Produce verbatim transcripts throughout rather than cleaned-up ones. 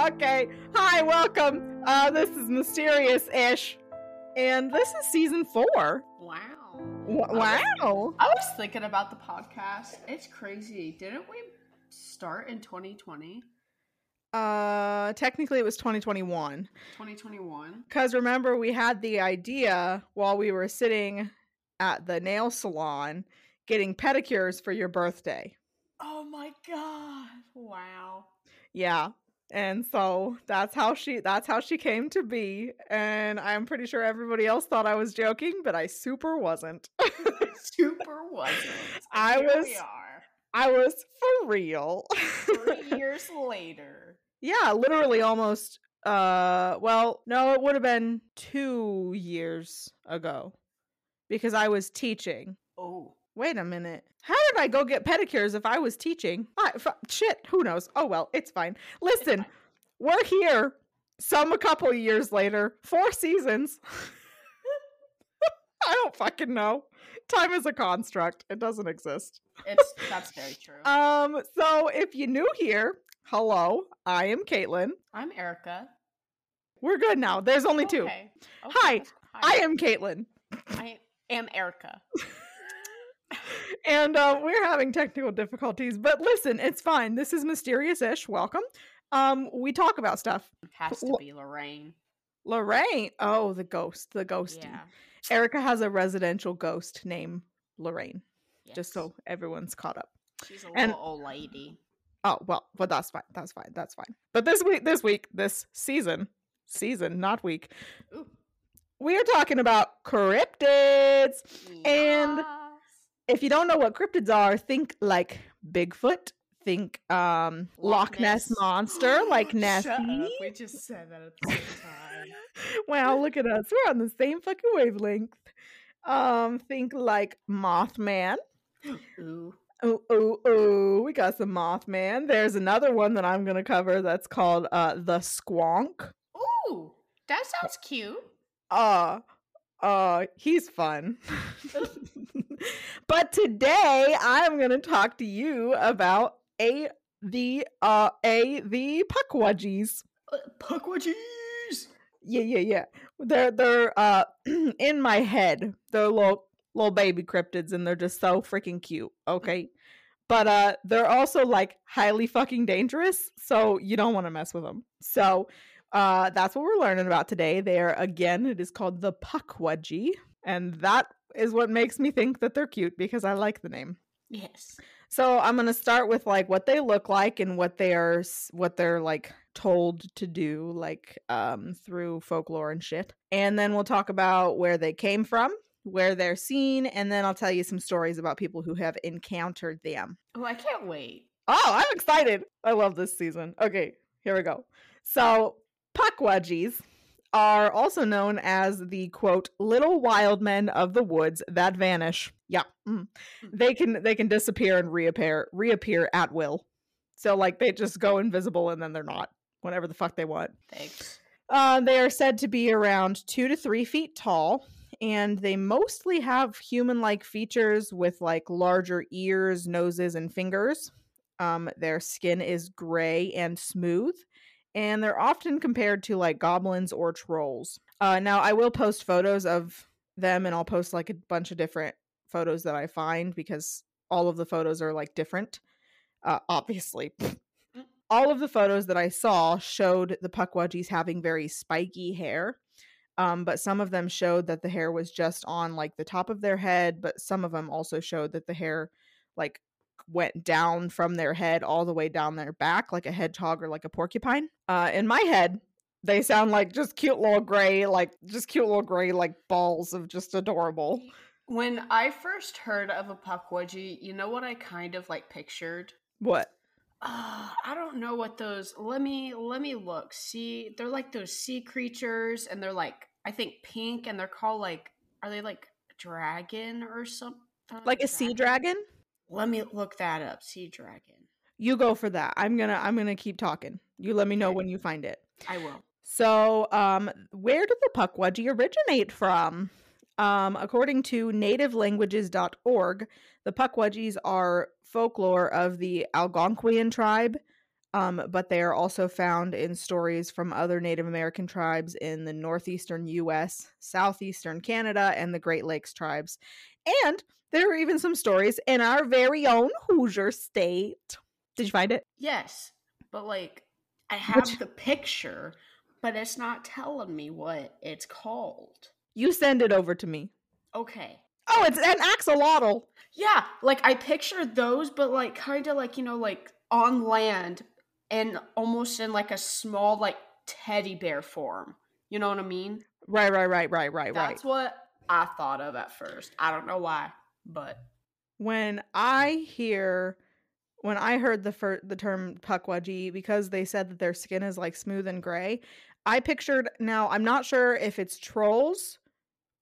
Okay, hi, welcome. Uh, this is Mysterious-ish, and this is season four. Wow. W- wow. I was thinking about the podcast. It's crazy. Didn't we start in twenty twenty? Uh, technically it was twenty twenty-one. twenty twenty-one. Because remember, we had the idea while we were sitting at the nail salon getting pedicures for your birthday. Oh my God. Wow. Yeah. And so that's how she that's how she came to be. And I'm pretty sure everybody else thought I was joking, but I super wasn't. super wasn't. I Here was. We are. I was for real. Three years later. Yeah, literally almost. Uh, well, no, it would have been two years ago, because I was teaching. Oh. Wait a minute. How did I go get pedicures if I was teaching? I, f- shit, who knows? Oh, well, it's fine. Listen, it's fine. We're here some a couple years later. Four seasons. I don't fucking know. Time is a construct. It doesn't exist. It's That's very true. Um. So if you're new here, hello. I am Caitlin. I'm Erica. We're good now. There's only okay. two. Okay. Hi, hi, I am Caitlin. I am Erica. And uh, we're having technical difficulties, but listen, it's fine. This is Mysterious-ish. Welcome. Um, we talk about stuff. It has to L- be Lorraine. Lorraine? Oh, the ghost. The ghosty. Yeah. Erica has a residential ghost named Lorraine, yes. Just so everyone's caught up. She's a little and, old lady. Oh, well, but that's fine. That's fine. That's fine. But this week, this week, this season, season, not week, Ooh. we are talking about cryptids. Yeah. And... if you don't know what cryptids are, think like Bigfoot, think um, Loch Ness, Ness Monster, like Nessie. Shut up. We just said that at the same time. Wow, look at us. We're on the same fucking wavelength. Um, think like Mothman. Ooh. Ooh, ooh, ooh. We got some Mothman. There's another one that I'm going to cover that's called uh, the Squonk. Ooh, that sounds cute. Uh, uh, he's fun. But today I'm going to talk to you about a the uh a the Pukwudgies. Uh, Pukwudgies. Yeah, yeah, yeah. They're they're uh in my head. They're little little baby cryptids, and they're just so freaking cute. Okay, but uh, they're also like highly fucking dangerous, so you don't want to mess with them. So, uh, that's what we're learning about today. They are again. It is called the Pukwudgie, and that. Is what makes me think that they're cute because I like the name. Yes. So I'm going to start with like what they look like and what they are, what they're like told to do, like um, through folklore and shit. And then we'll talk about where they came from, where they're seen. And then I'll tell you some stories about people who have encountered them. Oh, I can't wait. Oh, I'm excited. I love this season. Okay, here we go. So Pukwudgies are also known as the, quote, little wild men of the woods that vanish. Yeah. Mm. They can they can disappear and reappear reappear at will. So, like, they just go invisible and then they're not. Whatever the fuck they want. Thanks. Uh, they are said to be around two to three feet tall, and they mostly have human-like features with, like, larger ears, noses, and fingers. Um, their skin is gray and smooth. And they're often compared to, like, goblins or trolls. Uh, now, I will post photos of them, and I'll post, like, a bunch of different photos that I find, because all of the photos are, like, different, uh, obviously. All of the photos that I saw showed the Pukwudgies having very spiky hair, um, but some of them showed that the hair was just on, like, the top of their head, but some of them also showed that the hair, like, went down from their head all the way down their back like a hedgehog or like a porcupine. Uh, in my head, they sound like just cute little gray, like just cute little gray, like balls of just adorable. When I first heard of a Pukwudgie, you know what I kind of like pictured? What? Uh, I don't know what those, let me, let me look. See, they're like those sea creatures and they're like, I think pink and they're called like, are they like dragon or something? Like a dragon? Sea dragon? Let me look that up. Sea dragon. You go for that. I'm going to, I'm going to keep talking. You let me know okay. when you find it. I will. So, um, where did the Pukwudgie originate from? Um, according to native languages dot org, the Pukwudgies are folklore of the Algonquian tribe, um, but they are also found in stories from other Native American tribes in the northeastern U S, southeastern Canada, and the Great Lakes tribes. And there are even some stories in our very own Hoosier state. Did you find it? Yes, but like, I have Which... the picture, but it's not telling me what it's called. You send it over to me. Okay. Oh, it's an axolotl. Yeah, like I pictured those, but like kind of like, you know, like on land and almost in like a small like teddy bear form. You know what I mean? Right, right, right, right, right, right. That's what I thought of at first. I don't know why, but. When I hear, when I heard the fir- the term Pukwudgie, because they said that their skin is like smooth and gray, I pictured, now I'm not sure if it's trolls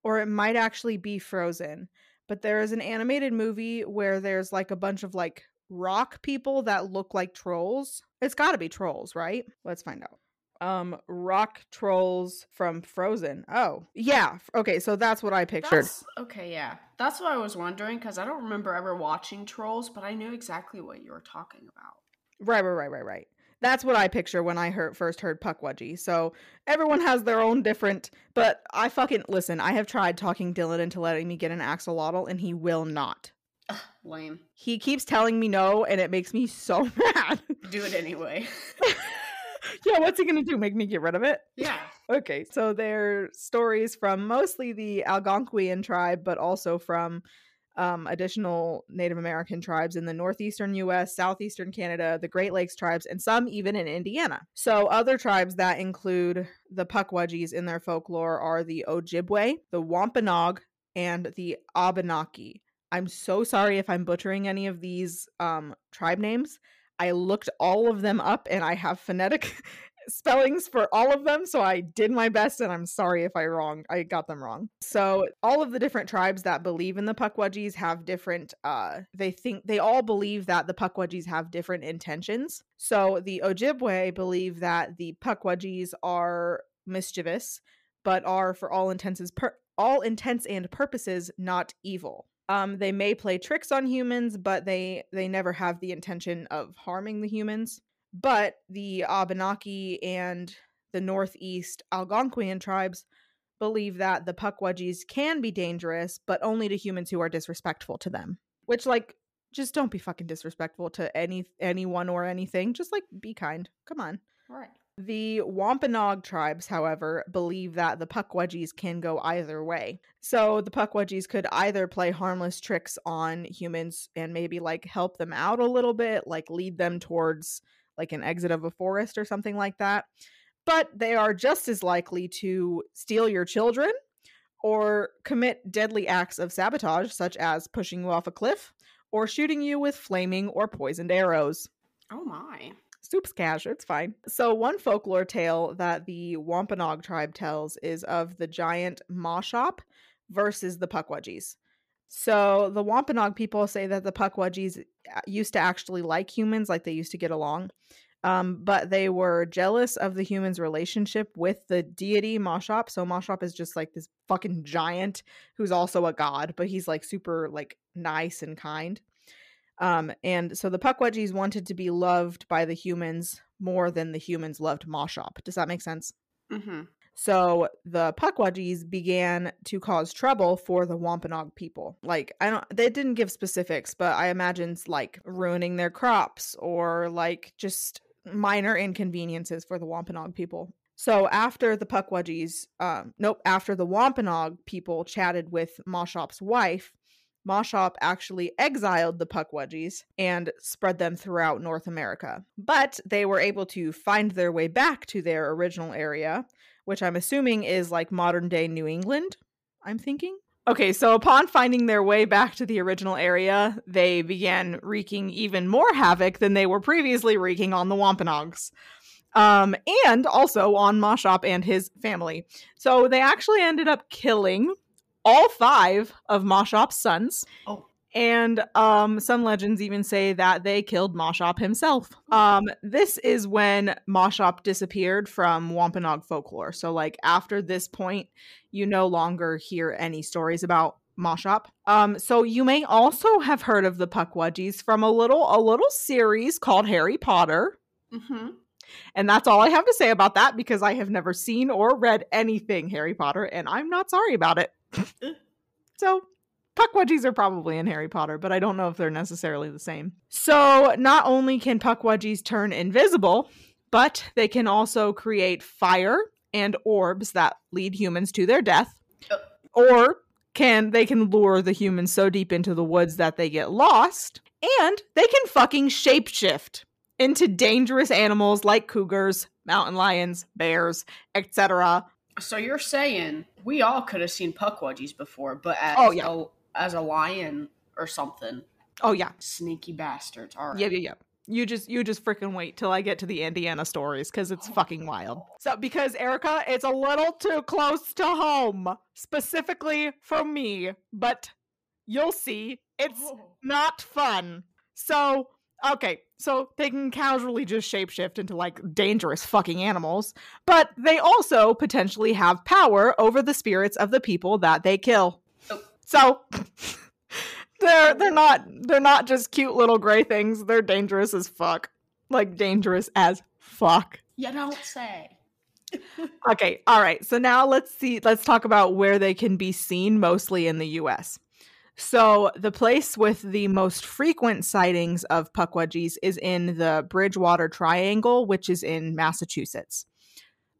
or it might actually be Frozen, but there is an animated movie where there's like a bunch of like rock people that look like trolls. It's got to be trolls, right? Let's find out. Um, rock trolls from Frozen. Oh, yeah. Okay, so that's what I pictured. That's, okay, yeah. That's what I was wondering because I don't remember ever watching Trolls, but I knew exactly what you were talking about. Right, right, right, right, right. That's what I picture when I heard, first heard Pukwudgie. So everyone has their own different, but I fucking, listen, I have tried talking Dylan into letting me get an axolotl and he will not. Ugh, lame. He keeps telling me no and it makes me so mad. Do it anyway. Yeah, what's he going to do? Make me get rid of it? Yeah. Okay, so they're stories from mostly the Algonquian tribe, but also from Um, additional Native American tribes in the northeastern U S, southeastern Canada, the Great Lakes tribes, and some even in Indiana. So other tribes that include the Pukwudgies in their folklore are the Ojibwe, the Wampanoag, and the Abenaki. I'm so sorry if I'm butchering any of these um, tribe names. I looked all of them up and I have phonetic spellings for all of them, so I did my best and I'm sorry if I wrong I got them wrong. So all of the different tribes that believe in the Pukwudgies have different uh they think they all believe that the Pukwudgies have different intentions. So the Ojibwe believe that the Pukwudgies are mischievous but are for all intents per- all intents and purposes not evil. Um, they may play tricks on humans but they they never have the intention of harming the humans. But the Abenaki and the Northeast Algonquian tribes believe that the Pukwudgies can be dangerous, but only to humans who are disrespectful to them. Which, like, just don't be fucking disrespectful to any anyone or anything. Just, like, be kind. Come on. All right. The Wampanoag tribes, however, believe that the Pukwudgies can go either way. So the Pukwudgies could either play harmless tricks on humans and maybe, like, help them out a little bit, like, lead them towards like an exit of a forest or something like that. But they are just as likely to steal your children or commit deadly acts of sabotage, such as pushing you off a cliff or shooting you with flaming or poisoned arrows. Oh my. Soup's cash, it's fine. So one folklore tale that the Wampanoag tribe tells is of the giant Moshop versus the Pukwudgies. So the Wampanoag people say that the Pukwudgies used to actually like humans, like they used to get along, um, but they were jealous of the humans' relationship with the deity Moshop. So Moshop is just like this fucking giant who's also a god, but he's like super like nice and kind. Um, and so the Pukwudgies wanted to be loved by the humans more than the humans loved Moshop. Does that make sense? Mm-hmm. So the Pukwudgies began to cause trouble for the Wampanoag people. Like, I don't, they didn't give specifics, but I imagine like ruining their crops or like just minor inconveniences for the Wampanoag people. So after the Pukwudgies, um, nope, after the Wampanoag people chatted with Moshop's wife, Moshop actually exiled the Pukwudgies and spread them throughout North America. But they were able to find their way back to their original area, which I'm assuming is like modern day New England, I'm thinking. Okay, so upon finding their way back to the original area, they began wreaking even more havoc than they were previously wreaking on the Wampanoags. Um, and also on Moshop and his family. So they actually ended up killing all five of Moshop's sons. Oh. And um, some legends even say that they killed Moshop himself. Um, this is when Moshop disappeared from Wampanoag folklore. So like after this point, you no longer hear any stories about Moshop. Um, so you may also have heard of the Pukwudgies from a little a little series called Harry Potter. Mm-hmm. And that's all I have to say about that, because I have never seen or read anything Harry Potter, and I'm not sorry about it. So, Pukwudgies are probably in Harry Potter, but I don't know if they're necessarily the same. So, not only can Pukwudgies turn invisible, but they can also create fire and orbs that lead humans to their death. Or can they can lure the humans so deep into the woods that they get lost, and they can fucking shapeshift into dangerous animals like cougars, mountain lions, bears, et cetera. So you're saying we all could have seen Pukwudgies before, but as, oh, yeah. a, as a lion or something. Oh yeah, sneaky bastards. All right. Yeah, yeah, yeah. You just you just freaking wait till I get to the Indiana stories, because it's oh. fucking wild. So because Erica, it's a little too close to home, specifically for me, but you'll see, it's oh. not fun. So. Okay, so they can casually just shapeshift into, like, dangerous fucking animals, but they also potentially have power over the spirits of the people that they kill. Oh. So, they're they're not they're not just cute little gray things, they're dangerous as fuck. Like, dangerous as fuck. You don't say. Okay, alright, so now let's see, let's talk about where they can be seen mostly in the U S So the place with the most frequent sightings of Pukwudgies is in the Bridgewater Triangle, which is in Massachusetts.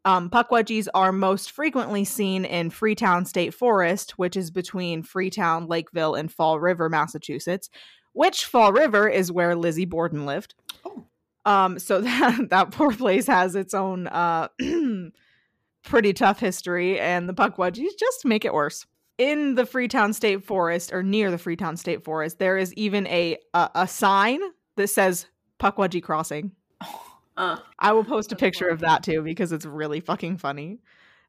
Um, Pukwudgies are most frequently seen in Freetown State Forest, which is between Freetown, Lakeville, and Fall River, Massachusetts, which Fall River is where Lizzie Borden lived. Oh. Um, so that, that poor place has its own uh, pretty tough history, and the Pukwudgies just make it worse. In the Freetown State Forest, or near the Freetown State Forest, there is even a a, a sign that says Pukwudgie Crossing. Uh, I will post a picture of that too, because it's really fucking funny.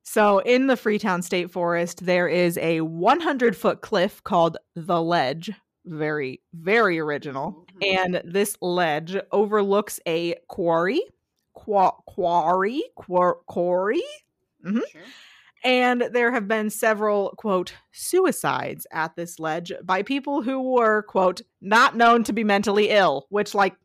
So in the Freetown State Forest, there is a one hundred foot cliff called The Ledge. Very, very original. And this ledge overlooks a quarry. Qua- quarry? Quar- quarry? Mm-hmm. Sure. And there have been several, quote, suicides at this ledge by people who were, quote, not known to be mentally ill, which, like,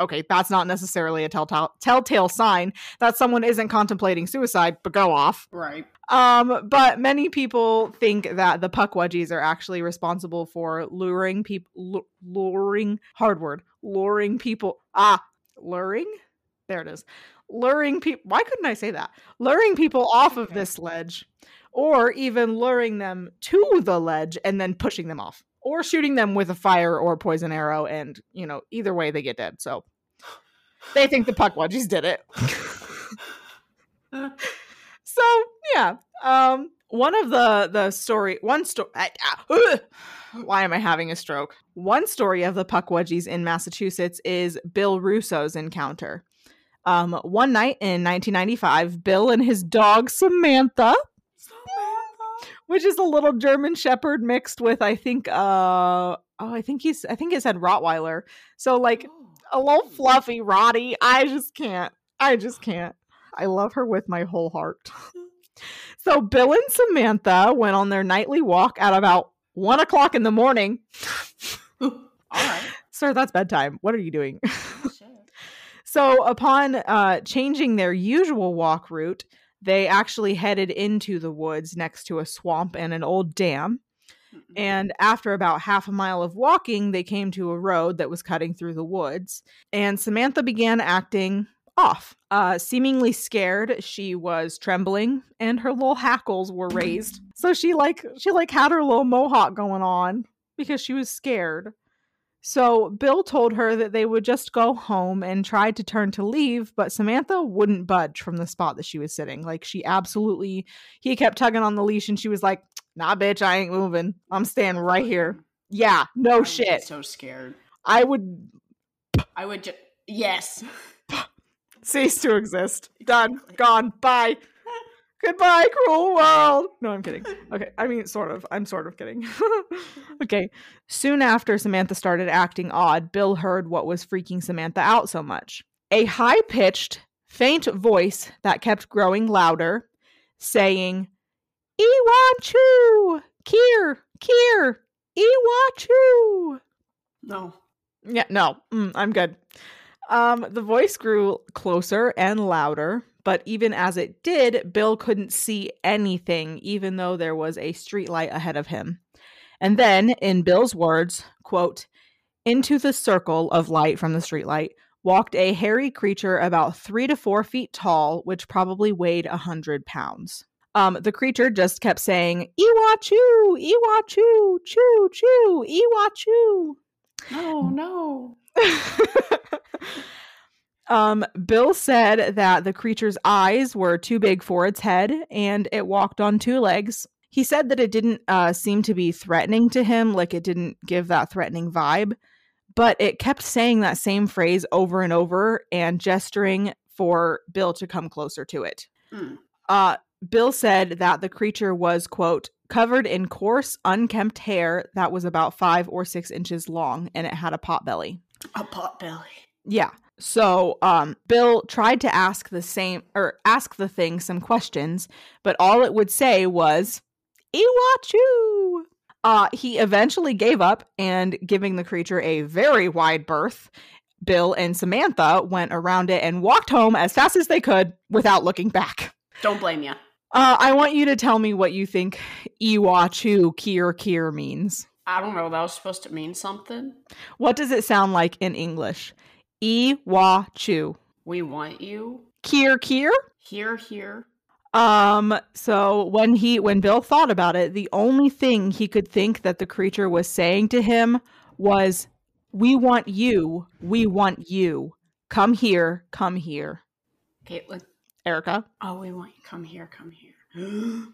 okay, that's not necessarily a telltale, telltale sign that someone isn't contemplating suicide, but go off. Right. Um, but many people think that the Pukwudgies are actually responsible for luring people, l- luring, hard word, luring people, ah, luring? There it is. Luring people, why couldn't I say that? Luring people off of this ledge, or even luring them to the ledge and then pushing them off, or shooting them with a fire or poison arrow, and, you know, either way they get dead. So they think the Pukwudgies did it. So, yeah. Um, one of the, the story, one story, uh, why am I having a stroke? One story of the Pukwudgies in Massachusetts is Bill Russo's encounter. Um, one night in nineteen ninety-five, Bill and his dog Samantha, Samantha, which is a little German Shepherd mixed with, I think, uh, oh, I think he's, I think he said Rottweiler. So like a little fluffy Rottie. I just can't, I just can't. I love her with my whole heart. So Bill and Samantha went on their nightly walk at about one o'clock in the morning. All right. Sir, that's bedtime. What are you doing? So upon uh, changing their usual walk route, they actually headed into the woods next to a swamp and an old dam. Mm-hmm. And after about half a mile of walking, they came to a road that was cutting through the woods. And Samantha began acting off. Uh, seemingly scared, she was trembling, and her little hackles were raised. So she like she like had her little mohawk going on because she was scared. So Bill told her that they would just go home and tried to turn to leave, but Samantha wouldn't budge from the spot that she was sitting. Like, she absolutely, he kept tugging on the leash and she was like, nah, bitch, I ain't moving. I'm staying right here. Yeah, no I'm shit. So scared. I would. I would just. Yes. Cease to exist. Done. Gone. Bye. Goodbye, cruel world. No, I'm kidding. Okay, I mean, sort of. I'm sort of kidding. Okay. Soon after Samantha started acting odd, Bill heard what was freaking Samantha out so much. A high-pitched, faint voice that kept growing louder, saying, "Iwachu! Kier! Kier! Iwachu!" No. Yeah, no. Mm, I'm good. Um, the voice grew closer and louder. But even as it did, Bill couldn't see anything, even though there was a streetlight ahead of him. And then, in Bill's words, quote, "Into the circle of light from the streetlight walked a hairy creature about three to four feet tall, which probably weighed a hundred pounds. Um, the creature just kept saying, Iwachu, Iwachu, choo, choo, Iwachu." Oh, no. Um, Bill said that the creature's eyes were too big for its head and it walked on two legs. He said that it didn't uh, seem to be threatening to him, like it didn't give that threatening vibe, but it kept saying that same phrase over and over and gesturing for Bill to come closer to it. Mm. Uh, Bill said that the creature was, quote, "covered in coarse, unkempt hair that was about five or six inches long and it had a pot belly." A pot belly. Yeah. So um, Bill tried to ask the same or ask the thing some questions, but all it would say was "Iwachu." Uh, he eventually gave up, and giving the creature a very wide berth, Bill and Samantha went around it and walked home as fast as they could without looking back. Don't blame you. Uh, I want you to tell me what you think "Iwachu Kier Kier" means. I don't know. That was supposed to mean something. What does it sound like in English? Iwachu. We want you. Kier, kier. Here, here. Um, so when he, when Bill thought about it, the only thing he could think that the creature was saying to him was, "We want you. We want you. Come here. Come here." Caitlin. Erica. Oh, we want you. Come here. Come here.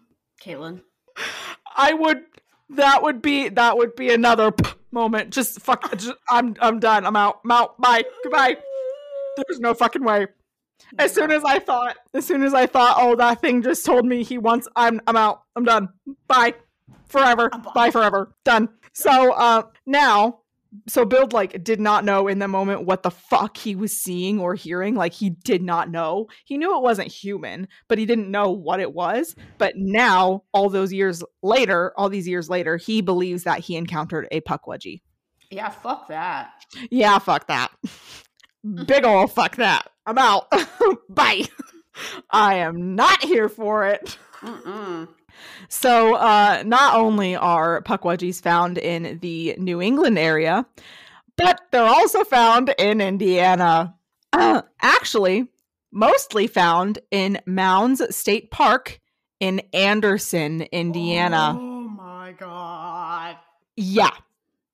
Caitlin. I would, that would be, that would be another p- moment. Just fuck. Just, I'm I'm done. I'm out. I'm out. Bye. Goodbye. There's no fucking way. As soon as I thought, as soon as I thought, oh, that thing just told me he wants. I'm I'm out. I'm done. Bye. Forever. Bye forever. Done. So uh, now, so Bill like did not know in the moment what the fuck he was seeing or hearing. Like he did not know. He knew it wasn't human, but he didn't know what it was. But now, all those years later, all these years later, he believes that he encountered a Pukwudgie. Yeah, fuck that. Yeah, fuck that. Big ol' fuck that. I'm out. Bye. I am not here for it. Mm-mm. So uh, not only are Pukwudgies found in the New England area, but they're also found in Indiana. Uh, actually, mostly found in Mounds State Park in Anderson, Indiana. Oh my God. Yeah.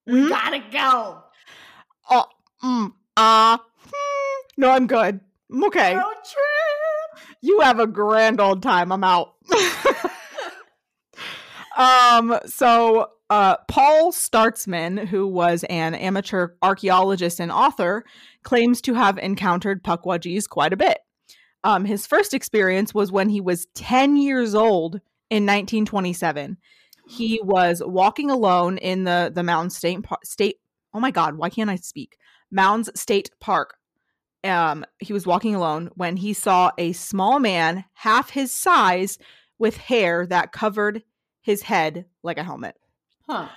We mm-hmm. gotta go. Oh, mm, uh, mm, no, I'm good. I'm okay. Road trip. You have a grand old time. I'm out. Um, so, uh, Paul Startsman, who was an amateur archaeologist and author, claims to have encountered Pukwudgies quite a bit. Um, his first experience was when he was ten years old in nineteen twenty-seven. He was walking alone in the, the Mounds State, State, oh my God, why can't I speak? Mounds State Park. Um, he was walking alone when he saw a small man, half his size, with hair that covered his head like a helmet. Huh.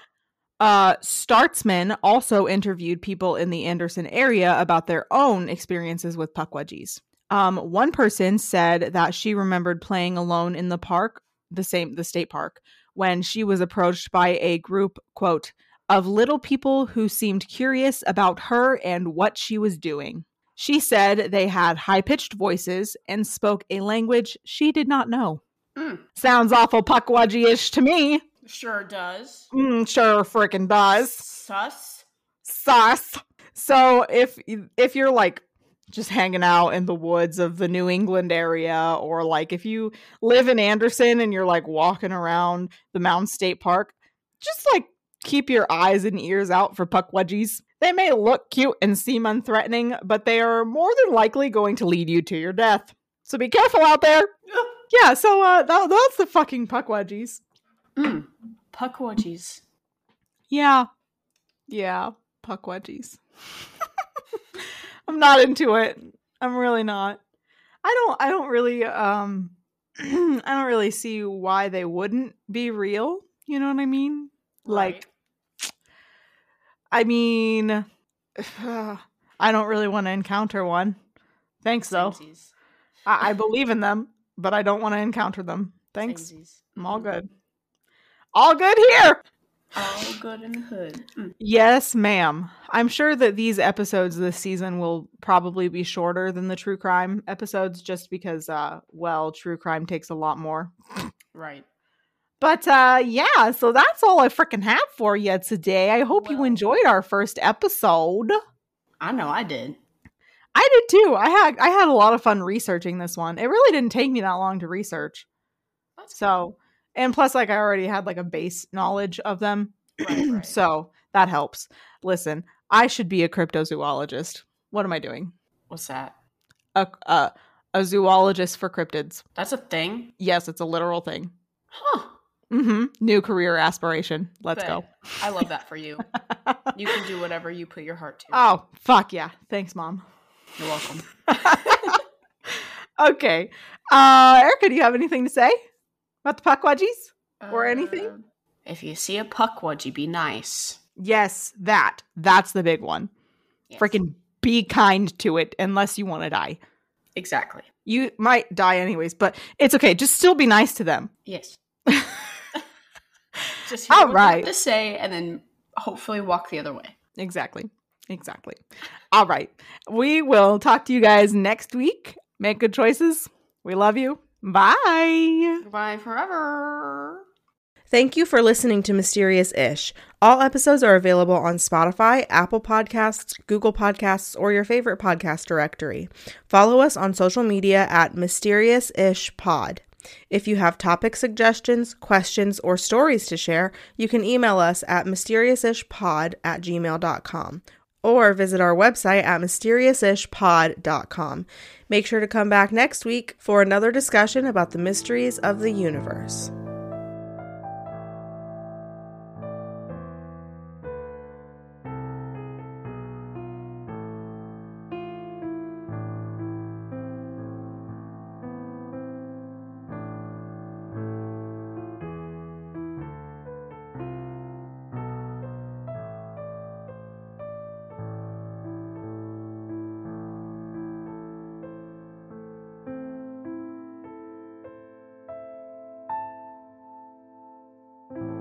Uh, Startsman also interviewed people in the Anderson area about their own experiences with Pukwudgies. Um, one person said that she remembered playing alone in the park, the same, the state park, when she was approached by a group, quote, "of little people who seemed curious about her and what she was doing." She said they had high-pitched voices and spoke a language she did not know. Mm. Sounds awful Pukwudgie-ish to me. Sure does. Mm, sure freaking does. Sus. Sus. So if if you're like just hanging out in the woods of the New England area, or like if you live in Anderson and you're like walking around the Mounds State Park, just like keep your eyes and ears out for Pukwudgies. They may look cute and seem unthreatening, but they are more than likely going to lead you to your death. So be careful out there. Yeah, so uh, that, that's the fucking Pukwudgies. Mm, Pukwudgies. Yeah. Yeah, Pukwudgies. I'm not into it. I'm really not. I don't I don't really um I don't really see why they wouldn't be real, you know what I mean? Right. Like I mean uh, I don't really want to encounter one. Thanks though. I, I believe in them, but I don't want to encounter them. Thanks. Samesies. I'm all good. All good here. All good in the hood. Mm. Yes, ma'am. I'm sure that these episodes this season will probably be shorter than the true crime episodes just because, uh, well, true crime takes a lot more. Right. But, uh, yeah, so that's all I freaking have for you today. I hope well, you enjoyed our first episode. I know I did. I did, too. I had I had a lot of fun researching this one. It really didn't take me that long to research. That's so... Cool. And plus, like, I already had, like, a base knowledge of them. Right, right. So that helps. Listen, I should be a cryptozoologist. What am I doing? What's that? A, uh, a zoologist for cryptids. That's a thing? Yes, it's a literal thing. Huh. Mm-hmm. New career aspiration. Let's Bet. go. I love that for you. You can do whatever you put your heart to. Oh, fuck yeah. Thanks, Mom. You're welcome. Okay. Uh, Erica, do you have anything to say? About the Pukwudgies? Or uh, anything? If you see a Pukwudgie, be nice. Yes, that. That's the big one. Yes. Freaking be kind to it unless you want to die. Exactly. You might die anyways, but it's okay. Just still be nice to them. Yes. Just hear All what right. you have to say and then hopefully walk the other way. Exactly. Exactly. All right. We will talk to you guys next week. Make good choices. We love you. Bye. Goodbye forever. Thank you for listening to Mysterious Ish. All episodes are available on Spotify, Apple Podcasts, Google Podcasts, or your favorite podcast directory. Follow us on social media at Mysterious Ish Pod. If you have topic suggestions, questions, or stories to share, you can email us at mysteriousishpod at gmail dot com. Or visit our website at mysterious ish pod dot com. Make sure to come back next week for another discussion about the mysteries of the universe. Thank you.